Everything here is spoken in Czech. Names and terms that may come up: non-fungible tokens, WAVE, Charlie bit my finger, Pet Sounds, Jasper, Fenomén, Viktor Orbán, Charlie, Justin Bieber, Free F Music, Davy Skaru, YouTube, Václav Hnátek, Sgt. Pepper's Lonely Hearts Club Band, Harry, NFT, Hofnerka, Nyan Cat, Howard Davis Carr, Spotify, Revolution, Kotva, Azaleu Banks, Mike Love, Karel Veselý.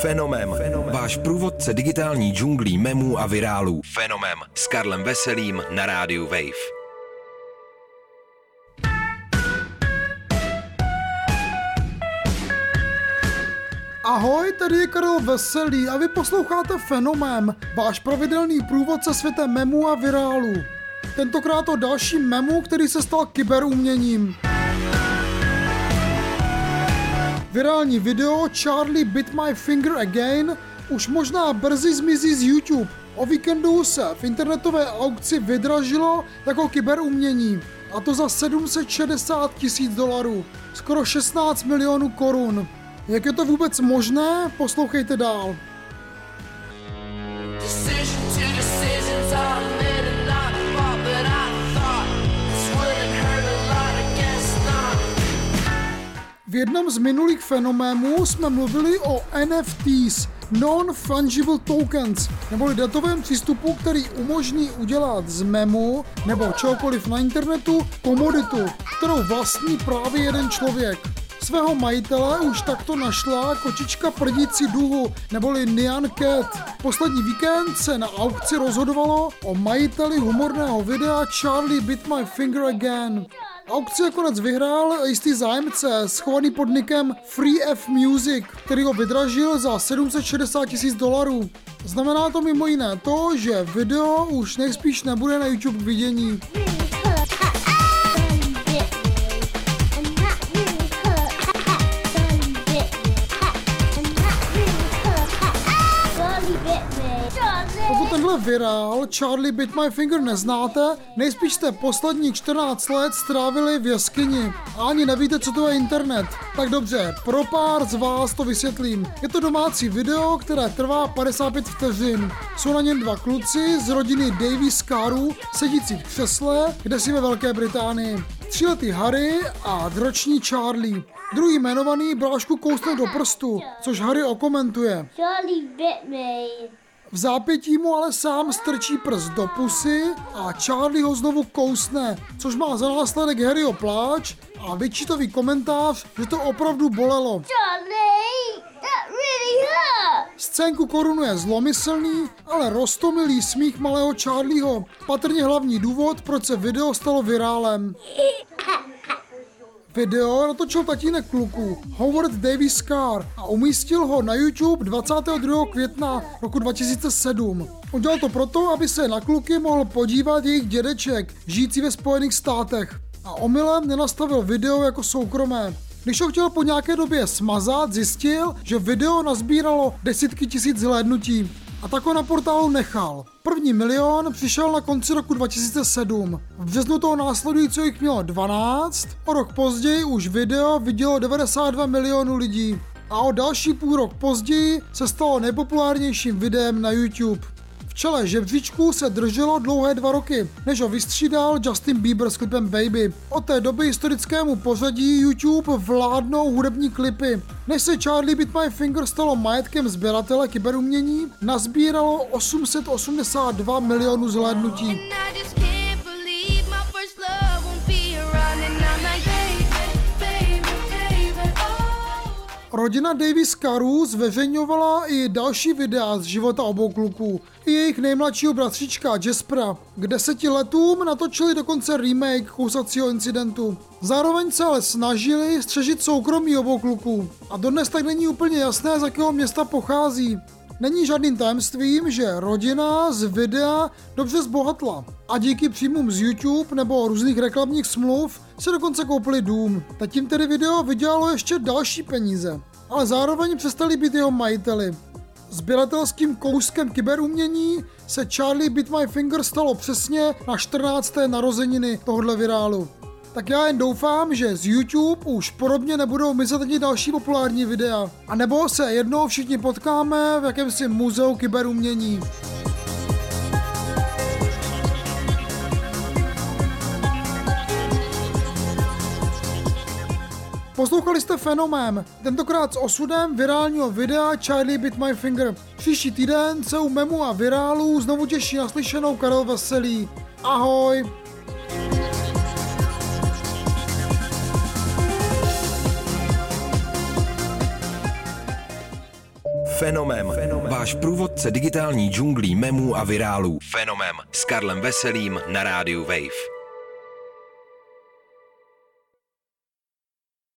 Fenomem. Váš průvodce digitální džunglí memů a virálů. Fenomem s Karlem Veselým na rádiu WAVE. Ahoj, tady je Karel Veselý a vy posloucháte Fenomem, váš pravidelný průvodce světem memů a virálů. Tentokrát o dalším memu, který se stal kyberuměním. Virální video Charlie bit my finger again už možná brzy zmizí z YouTube. O víkendu se v internetové aukci vydražilo jako kyberumění, a to za $760,000, skoro 16 milionů korun. Jak je to vůbec možné? Poslouchejte dál. V jednom z minulých fenoménů jsme mluvili o NFTs, non-fungible tokens, neboli datovém přístupu, který umožní udělat z memu nebo čehokoliv na internetu komoditu, kterou vlastní právě jeden člověk. Svého majitele už takto našla kočička prdící duhu, neboli Nyan Cat. Poslední víkend se na aukci rozhodovalo o majiteli humorného videa Charlie bit my finger again. Aukci nakonec vyhrál jistý zájemce, schovaný pod nikem Free F Music, který ho vydražil za $760,000. Znamená to mimo jiné to, že video už nejspíš nebude na YouTube k vidění. Pokud tenhle virál Charlie bit my finger neznáte, nejspíš jste posledních 14 let strávili v jeskyni a ani nevíte, co to je internet. Tak dobře, pro pár z vás to vysvětlím. Je to domácí video, které trvá 55 vteřin. Jsou na něm dva kluci z rodiny Davy Skaru sedící v křesle, kde si ve Velké Británii. 3letý Harry a roční Charlie. Druhý jmenovaný brášku kousne do prstu, což Harry okomentuje. Charlie bit me. V zápětí mu ale sám strčí prst do pusy a Charlie ho znovu kousne, což má za následek Harryho pláč a vyčítový komentář, že to opravdu bolelo. Charlie, that really hurt. Scénku korunuje zlomyslný, ale roztomilý smích malého Charlieho, patrně hlavní důvod, proč se video stalo virálem. Video natočil tatínek kluků Howard Davis Carr a umístil ho na YouTube 22. května roku 2007. Udělal to proto, aby se na kluky mohl podívat jejich dědeček, žijící ve Spojených státech. A omylem nenastavil video jako soukromé. Když ho chtěl po nějaké době smazat, zjistil, že video nazbíralo desítky tisíc zhlédnutí. A tak ho na portálu nechal. První milion přišel na konci roku 2007. V březnu toho následujícího jich mělo 12, o rok později už video vidělo 92 milionů lidí. A o další půl rok později se stalo nejpopulárnějším videem na YouTube. V čele žebříčku se drželo dlouhé 2 roky, než ho vystřídal Justin Bieber s klipem Baby. Od té doby historickému pořadí YouTube vládnou hudební klipy. Než se Charlie bit my finger stalo majetkem sběratele kyberumění, nazbíralo 882 milionů zhlédnutí. Rodina Davy Skaru zveřejňovala i další videa z života obou kluků, i jejich nejmladšího bratříčka Jaspera. K 10 letům natočili dokonce remake kousacího incidentu. Zároveň se ale snažili střežit soukromí obou kluků a dodnes tak není úplně jasné, z jakého města pochází. Není žádným tajemstvím, že rodina z videa dobře zbohatla a díky příjmům z YouTube nebo různých reklamních smluv se dokonce koupili dům. Zatím tedy video vydělalo ještě další peníze, ale zároveň přestali být jeho majiteli. Sběratelským kouskem kyberumění se Charlie bit my finger stalo přesně na 14. narozeniny tohohle virálu. Tak já jen doufám, že z YouTube už podobně nebudou mizet ani další populární videa. A nebo se jednou všichni potkáme v jakémsi muzeu kyberumění. Poslouchali jste Fenomém, tentokrát s osudem virálního videa Charlie bit my finger. Příští týden se u memu a virálů znovu těší naslyšenou Karel Veselý. Ahoj! Fenomem. Váš průvodce digitální džunglí memů a virálů. Fenomem s Karlem Veselým na rádiu WAVE.